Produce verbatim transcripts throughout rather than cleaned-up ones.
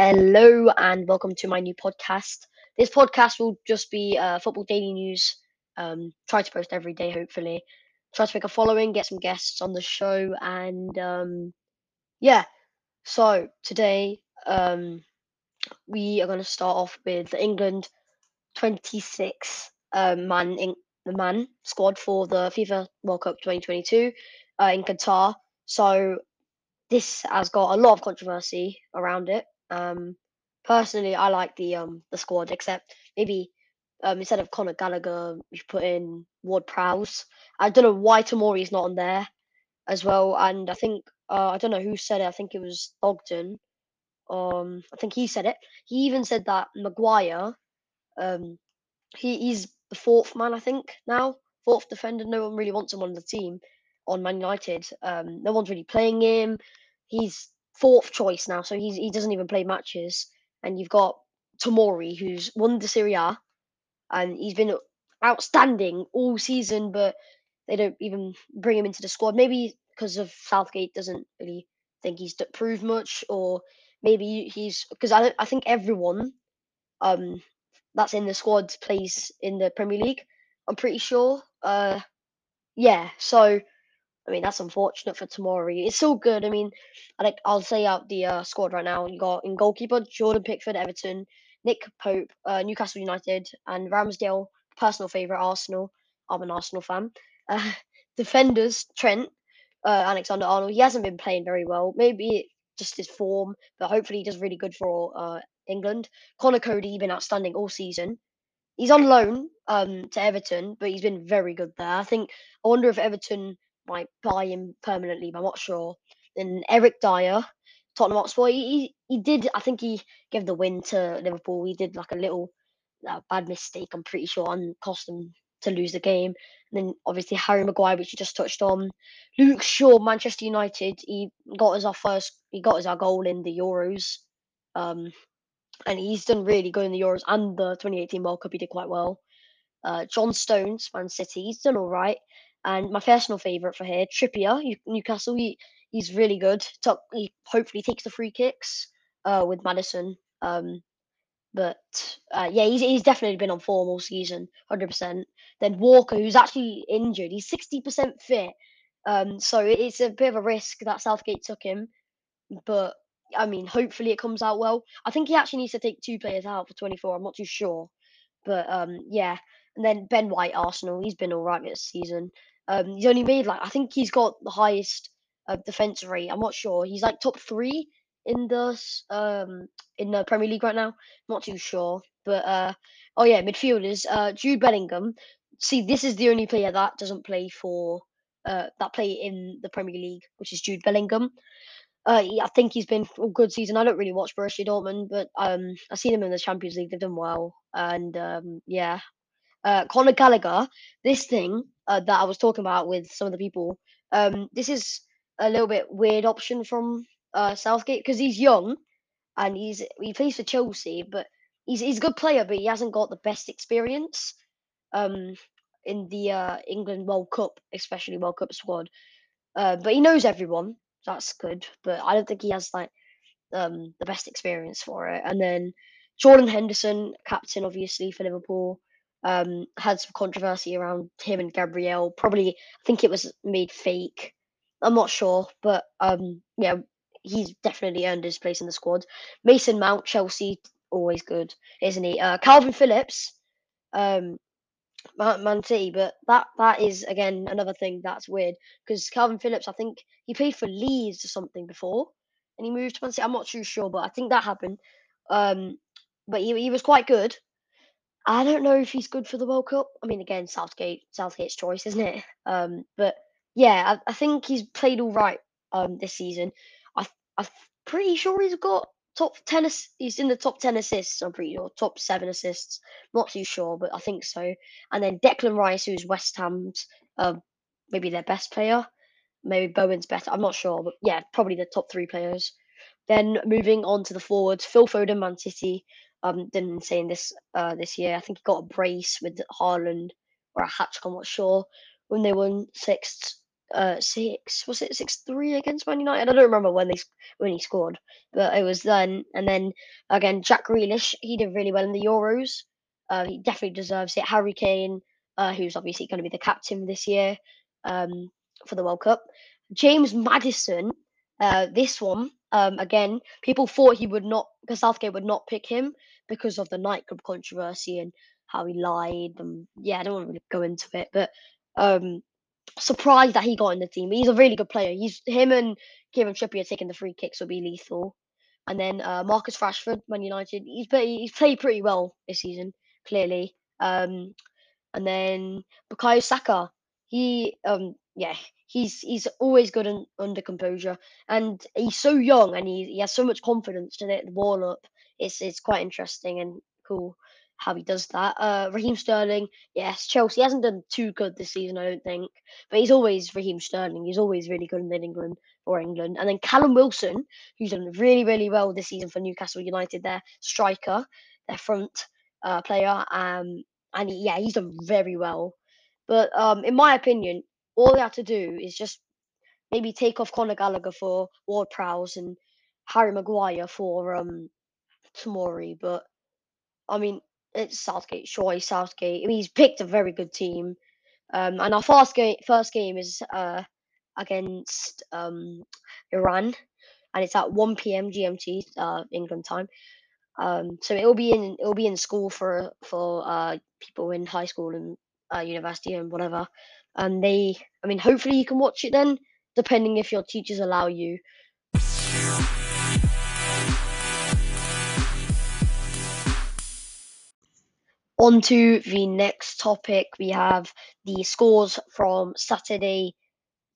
Hello and welcome to my new podcast. This podcast will just be uh, Football Daily News. Um, try to post every day, hopefully. Try to make a following, get some guests on the show, and um, yeah. So today um, we are going to start off with the England twenty-six uh, man in- the man squad for the FIFA World Cup twenty twenty-two uh, in Qatar. So this has got a lot of controversy around it. Um, personally, I like the um the squad, except maybe um instead of Conor Gallagher, we put in Ward Prowse. I don't know why Tomori is not on there as well, and I think uh I don't know who said it. I think it was Ogden. Um, I think he said it. He even said that Maguire, um, he he's the fourth man, I think now fourth defender. No one really wants him on the team on Man United. Um, no one's really playing him. He's fourth choice now, so he's, he doesn't even play matches. And you've got Tomori, who's won the Serie A, and he's been outstanding all season, but they don't even bring him into the squad. Maybe because of Southgate doesn't really think he's proved much, or maybe he's... Because I, I think everyone um, that's in the squad plays in the Premier League, I'm pretty sure. Uh, yeah, so... I mean, that's unfortunate for Tomori. It's so good. I mean, I like, I'll say out the uh, squad right now. You got in goalkeeper, Jordan Pickford, Everton, Nick Pope, uh, Newcastle United, and Ramsdale, personal favourite, Arsenal. I'm an Arsenal fan. Uh, defenders, Trent, uh, Alexander-Arnold. He hasn't been playing very well. Maybe just his form, but hopefully he does really good for uh, England. Conor Coady, he's been outstanding all season. He's on loan um, to Everton, but he's been very good there. I think, I wonder if Everton might buy him permanently, but I'm not sure. Then Eric Dyer, Tottenham Hotspur. He he did. I think he gave the win to Liverpool. He did like a little uh, bad mistake, I'm pretty sure, and cost them to lose the game. And then obviously Harry Maguire, which you just touched on. Luke Shaw, Manchester United. He got us our first. He got us our goal in the Euros, um, and he's done really good in the Euros and the twenty eighteen World Cup. He did quite well. Uh, John Stones, Man City. He's done all right. And my personal favourite for here, Trippier, Newcastle, he, he's really good. Top, he hopefully takes the free kicks uh, with Maddison. Um, but, uh, yeah, he's he's definitely been on form all season, one hundred percent. Then Walker, who's actually injured, he's sixty percent fit. Um, so it, it's a bit of a risk that Southgate took him. But, I mean, hopefully it comes out well. I think he actually needs to take two players out for twenty-four. I'm not too sure. But, um, yeah. And then Ben White, Arsenal, he's been all right this season. Um, he's only made, like, I think he's got the highest uh, defence rate. I'm not sure. He's, like, top three in the um in the Premier League right now. I'm not too sure. But, uh, oh, yeah, midfielders. Uh, Jude Bellingham. See, this is the only player that doesn't play for, uh, that play in the Premier League, which is Jude Bellingham. Uh, he, I think he's been a good season. I don't really watch Borussia Dortmund, but um, I've seen him in the Champions League. They've done well. And, um, yeah. Uh, Conor Gallagher, this thing uh, that I was talking about with some of the people, um, this is a little bit weird option from uh, Southgate because he's young and he's he plays for Chelsea, but he's he's a good player, but he hasn't got the best experience um, in the uh, England World Cup, especially World Cup squad. Uh, but he knows everyone, that's good. But I don't think he has like um, the best experience for it. And then Jordan Henderson, captain obviously for Liverpool. Um, had some controversy around him and Gabriel. Probably, I think it was made fake. I'm not sure, but um, yeah, he's definitely earned his place in the squad. Mason Mount, Chelsea, always good, isn't he? Uh, Calvin Phillips, um, Man City, but that that is again another thing that's weird because Calvin Phillips, I think he played for Leeds or something before, and he moved to Man City. I'm not too sure, but I think that happened. Um, but he he was quite good. I don't know if he's good for the World Cup. I mean, again, Southgate, Southgate's choice, isn't it? Um, but yeah, I, I think he's played all right um, this season. I, I'm pretty sure he's got top ten. He's in the top ten assists. I'm pretty sure top seven assists. Not too sure, but I think so. And then Declan Rice, who's West Ham's uh, maybe their best player. Maybe Bowen's better. I'm not sure, but yeah, probably the top three players. Then moving on to the forwards, Phil Foden, Man City. Um, didn't say in this uh this year. I think he got a brace with Haaland or a hat-trick. I'm not sure when they won sixth uh six was it six three against Man United? I don't remember when they when he scored, but it was then. And then again, Jack Grealish, he did really well in the Euros. Uh, he definitely deserves it. Harry Kane, uh, who's obviously going to be the captain this year, um, for the World Cup. James Maddison, uh, this one um again, people thought he would not, because Southgate would not pick him because of the nightclub controversy and how he lied. And yeah, I don't want to really go into it, but um. surprised that he got in the team. He's a really good player. He's him and Kieran Trippier taking the free kicks will be lethal. And then uh, Marcus Rashford, Man United. He's pretty, he's played pretty well this season, clearly. Um, and then Bukayo Saka. He um yeah he's he's always good and under composure. And he's so young, and he he has so much confidence to get the ball up. It's it's quite interesting and cool how he does that. Uh, Raheem Sterling, yes, Chelsea hasn't done too good this season, I don't think, but he's always Raheem Sterling. He's always really good in England or England. And then Callum Wilson, who's done really, really well this season for Newcastle United, their striker, their front uh, player. Um, and he, yeah, he's done very well. But um, in my opinion, all they have to do is just maybe take off Conor Gallagher for Ward Prowse and Harry Maguire for um, Tomori. But, I mean, it's Southgate, sure, Southgate. I mean, he's picked a very good team. Um, and our first game, first game is uh, against um, Iran, and it's at one p.m. G M T, uh, England time. Um, so it'll be in it'll be in school for for uh, people in high school and uh, university and whatever. And they, I mean, hopefully you can watch it then, depending if your teachers allow you. On to the next topic, we have the scores from Saturday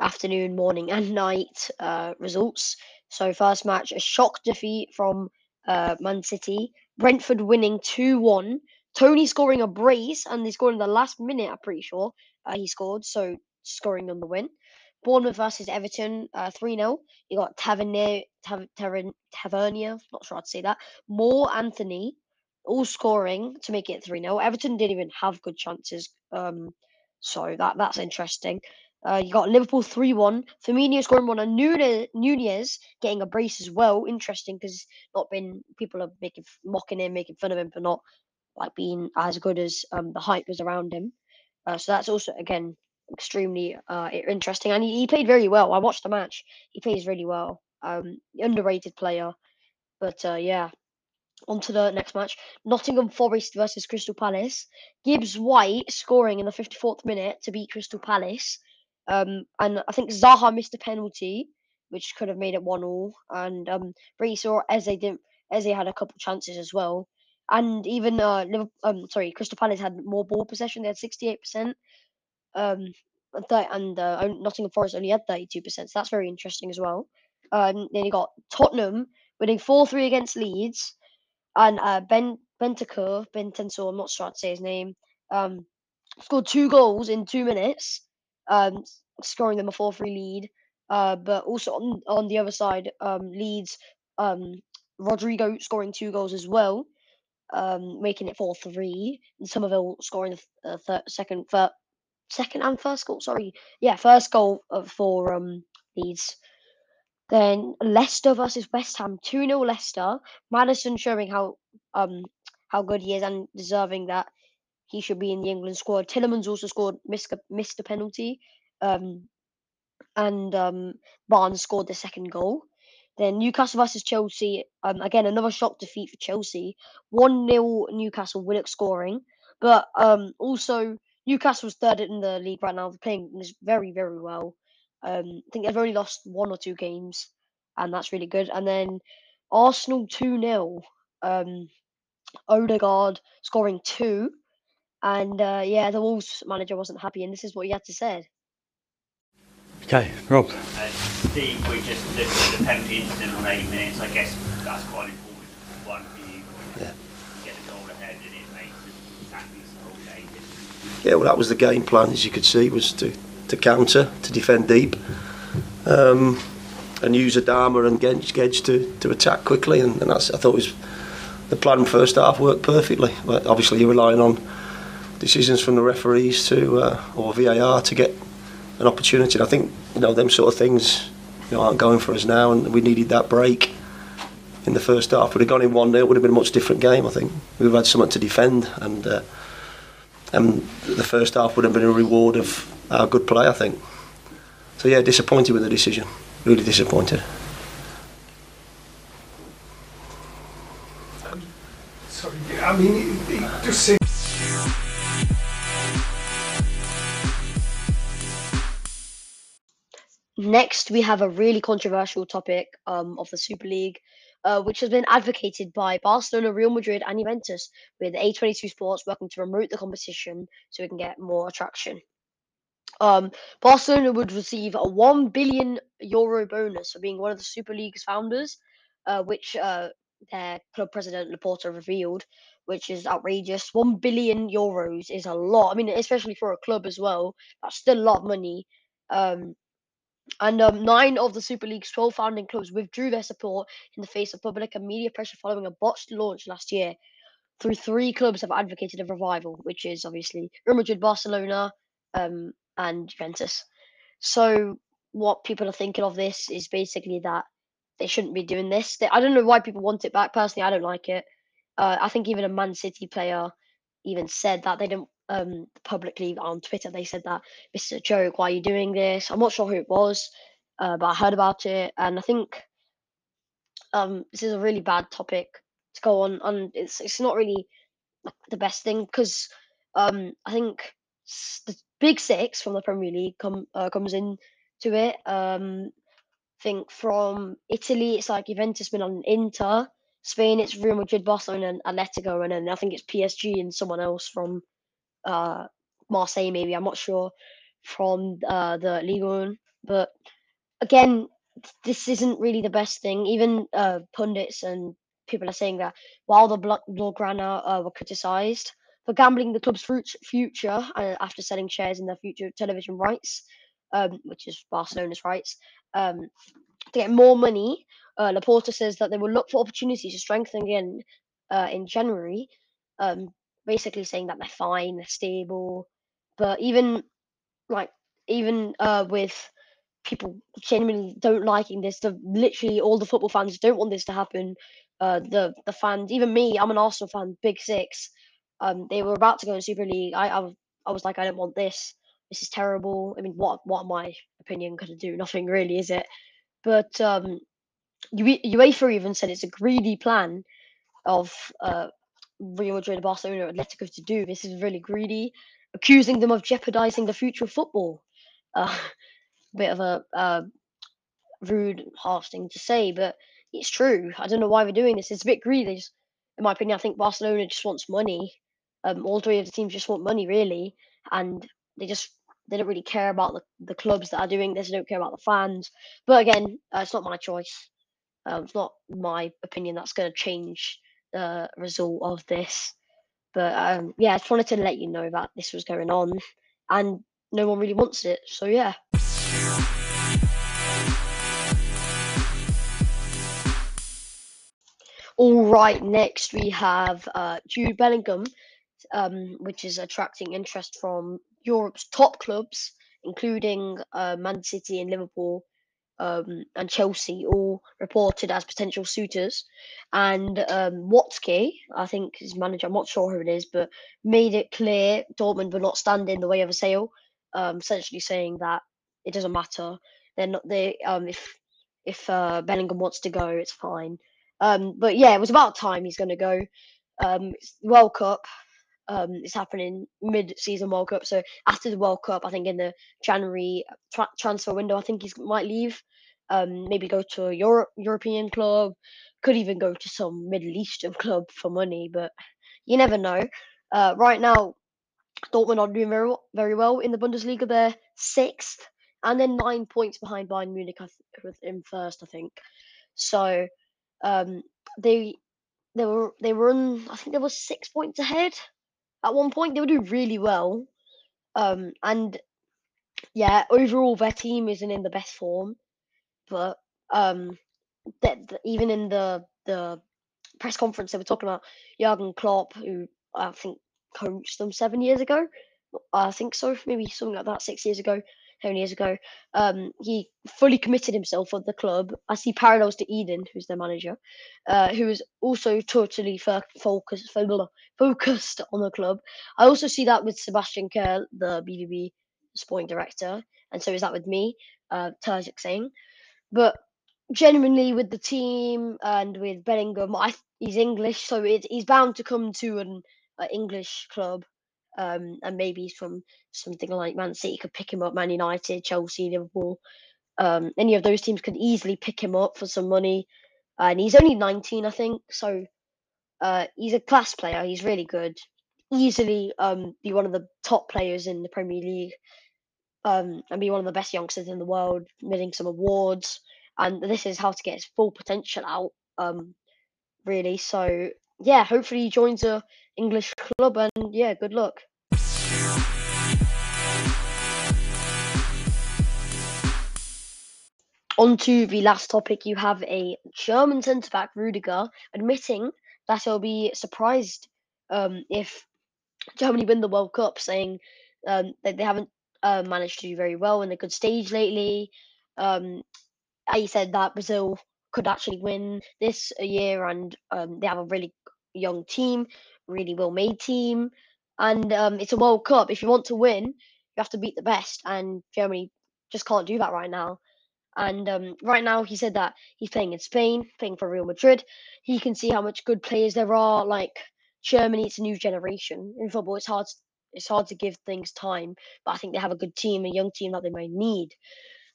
afternoon, morning and night uh, results. So first match, a shock defeat from uh, Man City. Brentford winning two one. Tony scoring a brace, and they scored in the last minute, I'm pretty sure. Uh, he scored, so scoring on the win. Bournemouth versus Everton, uh, three nil. You got Tavernier, Tav- Tav- Tavernier, not sure how to say that. Moore, Anthony, all scoring to make it three nil. Everton didn't even have good chances, um, so that, that's interesting. Uh, you got Liverpool three one. Firmino scoring one, and Nunez, Nunez getting a brace as well. Interesting, because not been people are making mocking him, making fun of him for not like being as good as um, the hype was around him. Uh, so that's also again extremely uh, interesting, and he, he played very well. I watched the match. He plays really well. Um, underrated player, but uh, yeah. On to the next match. Nottingham Forest versus Crystal Palace. Gibbs White scoring in the fifty-fourth minute to beat Crystal Palace. Um, and I think Zaha missed a penalty, which could have made it one all. And um, Reece or Eze, didn't, Eze had a couple chances as well. And even, uh, Liverpool, um, sorry, Crystal Palace had more ball possession. They had sixty-eight percent. Um, and uh, Nottingham Forest only had thirty-two percent. So that's very interesting as well. Um, then you got Tottenham winning four three against Leeds. And uh, Ben Bentancur, Bentancur, I'm not sure how to say his name, um, scored two goals in two minutes, um, scoring them a four three lead. Uh, but also on, on the other side, um, Leeds, um, Rodrigo scoring two goals as well, um, making it four three. And Somerville scoring the third, second, third, second and first goal. Sorry, yeah, first goal for um, Leeds. Then Leicester versus West Ham, two nil Leicester. Maddison showing how um how good he is and deserving that he should be in the England squad. Tielemans also scored, missed, missed a penalty. Um, and um, Barnes scored the second goal. Then Newcastle versus Chelsea, um, again, another shock defeat for Chelsea. one nil Newcastle, Willock scoring. But um, also, Newcastle's third in the league right now. They're playing very, very well. Um, I think they've only lost one or two games, and that's really good. And then Arsenal two nil, um, Odegaard scoring two. And, uh, yeah, the Wolves manager wasn't happy, and this is what he had to say. OK, Rob. Uh, Steve, we just looked at the penalty incident on eight minutes. I guess that's quite an important one for you. Yeah. You get the goal ahead, and it makes exactly the whole game. Yeah, well, that was the game plan, as you could see, was to... to counter, to defend deep, um, and use Adama and Gedge, Gedge to, to attack quickly, and, and that's, I thought was the plan. First half worked perfectly, but obviously you're relying on decisions from the referees to uh, or V A R to get an opportunity. And I think, you know, them sort of things, you know, aren't going for us now, and we needed that break in the first half. We'd have gone in one nil, it would have been a much different game, I think. We'd have had something to defend, and uh, and the first half would have been a reward of our good play, I think. So yeah, disappointed with the decision, really disappointed. Sorry, I mean, it, it just seems... Next, we have a really controversial topic um, of the Super League, uh, which has been advocated by Barcelona, Real Madrid and Juventus, with A twenty-two Sports working to promote the competition so we can get more attraction. Um, Barcelona would receive a one billion euro bonus for being one of the Super League's founders, uh, which uh, their club president Laporta revealed, which is outrageous. one billion euros is a lot. I mean, especially for a club as well. That's still a lot of money. Um, And um, nine of the Super League's twelve founding clubs withdrew their support in the face of public and media pressure following a botched launch last year. Through three clubs have advocated a revival, which is obviously Real Madrid, Barcelona, um, and Juventus. So what people are thinking of this is basically that they shouldn't be doing this. They, I don't know why people want it back. Personally, I don't like it. Uh, I think even a Man City player even said that they didn't. Um, publicly on Twitter, they said that this is a joke. Why are you doing this? I'm not sure who it was, uh, but I heard about it, and I think um, this is a really bad topic to go on, and it's it's not really the best thing because um, I think the big six from the Premier League come uh, comes in to it. Um, I think from Italy, it's like Juventus, Milan, Inter. Spain, it's Real Madrid, Barcelona, and Atletico, and then I think it's P S G and someone else from. Uh, Marseille, maybe, I'm not sure, from uh, the Ligue one. But again, this isn't really the best thing. Even uh, pundits and people are saying that while the Blaugrana uh, were criticised for gambling the club's future uh, after selling shares in their future television rights, um, which is Barcelona's rights, um, to get more money, uh, Laporta says that they will look for opportunities to strengthen again uh, in January. Um, basically saying that they're fine, they're stable. But even like even uh with people genuinely don't liking this, the literally all the football fans don't want this to happen. Uh the the fans, even me, I'm an Arsenal fan, big six. Um they were about to go in Super League. I I, I was like, I don't want this. This is terrible. I mean, what what my opinion gonna do? Nothing really, is it? But um UEFA even said it's a greedy plan of uh Real Madrid, Barcelona, Atletico to do. This is really greedy, accusing them of jeopardising the future of football. Uh, bit of a uh, rude, harsh thing to say, but it's true. I don't know why we're doing this. It's a bit greedy. Just, in my opinion, I think Barcelona just wants money. Um, all three of the teams just want money, really, and they just they don't really care about the, the clubs that are doing this. They don't care about the fans. But again, uh, it's not my choice. Uh, it's not my opinion that's going to change the result of this, but um yeah, I just wanted to let you know that this was going on and no one really wants it, so yeah. All right, next we have uh Jude Bellingham, um which is attracting interest from Europe's top clubs, including uh Man City and Liverpool Um, and Chelsea, all reported as potential suitors. And um, Watzke, I think his manager, I'm not sure who it is, but made it clear Dortmund will not stand in the way of a sale, um, essentially saying that it doesn't matter. They're not they. Um, if if uh, Bellingham wants to go, it's fine. Um, but yeah, it was about time he's going to go. Um, it's World Cup um, is happening, mid-season World Cup. So after the World Cup, I think in the January tra- transfer window, I think he might leave. Um, maybe go to a Euro- European club, could even go to some Middle Eastern club for money, but you never know. Uh, right now, Dortmund are doing very, very well in the Bundesliga. They're sixth, and they're nine points behind Bayern Munich in first, I think. So um, they they were they were in, I think they were six points ahead at one point. They were doing really well, um, and yeah, overall their team isn't in the best form. But um, that th- even in the the press conference, they were talking about Jurgen Klopp, who I think coached them seven years ago. I think so, maybe something like that, six years ago. how many years ago, um, he fully committed himself at the club. I see parallels to Eden, who's their manager, uh, who is also totally focused focused on the club. I also see that with Sebastian Kerr, the B B B sporting director, and so is that with me, uh, Terzic Singh. But genuinely, with the team and with Bellingham, I, he's English, so it, he's bound to come to an uh, English club. Um, and maybe from something like Man City could pick him up, Man United, Chelsea, Liverpool. Um, any of those teams could easily pick him up for some money. Uh, and he's only nineteen, I think. So uh, he's a class player. He's really good. Easily um, be one of the top players in the Premier League um, and be one of the best youngsters in the world, winning some awards. And this is how to get his full potential out, um, really. So, yeah, hopefully he joins a English club, and yeah, good luck. On to the last topic, you have a German centre-back, Rudiger, admitting that he'll be surprised um, if Germany win the World Cup, saying um, that they haven't uh, managed to do very well in a good stage lately. Um, he said that Brazil could actually win this year, and um, they have a really young team, really well-made team, and um, it's a World Cup. If you want to win, you have to beat the best, and Germany just can't do that right now. And um, right now, he said that he's playing in Spain, playing for Real Madrid. He can see how much good players there are. Like Germany, it's a new generation in football. It's hard. It's hard to give things time, but I think they have a good team, a young team that they may need.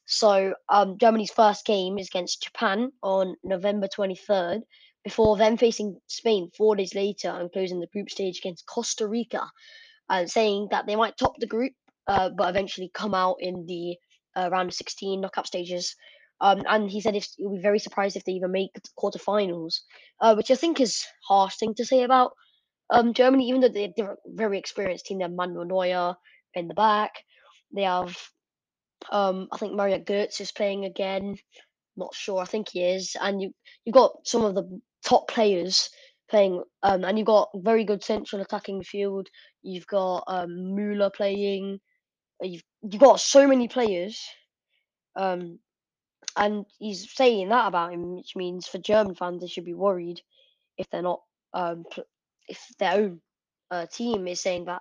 So um, Germany's first game is against Japan on November twenty-third, before then facing Spain four days later and closing the group stage against Costa Rica, uh, saying that they might top the group, uh, but eventually come out in the uh, round of sixteen knockout stages. Um, and he said if, he'll be very surprised if they even make the quarterfinals, uh, which I think is a harsh thing to say about um, Germany, even though they're, they're a very experienced team. They have Manuel Neuer in the back. They have, um, I think, Mario Götze is playing again. Not sure. I think he is. And you, you've got some of the top players playing, um, and you've got very good central attacking midfield. You've got um, Müller playing. You've you've got so many players, um, and he's saying that about him, which means for German fans they should be worried if they're not, um, if their own uh, team is saying that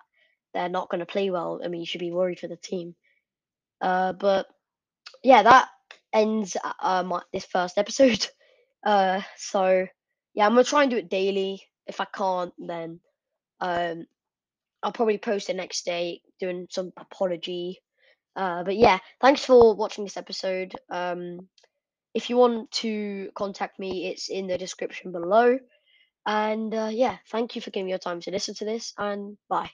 they're not going to play well. I mean, you should be worried for the team. Uh, but yeah, that ends uh, my, this first episode. Uh, so. Yeah, I'm going to try and do it daily. If I can't, then um, I'll probably post it next day doing some apology. Uh, but yeah, thanks for watching this episode. Um, if you want to contact me, it's in the description below. And uh, yeah, thank you for giving your time to listen to this, and bye.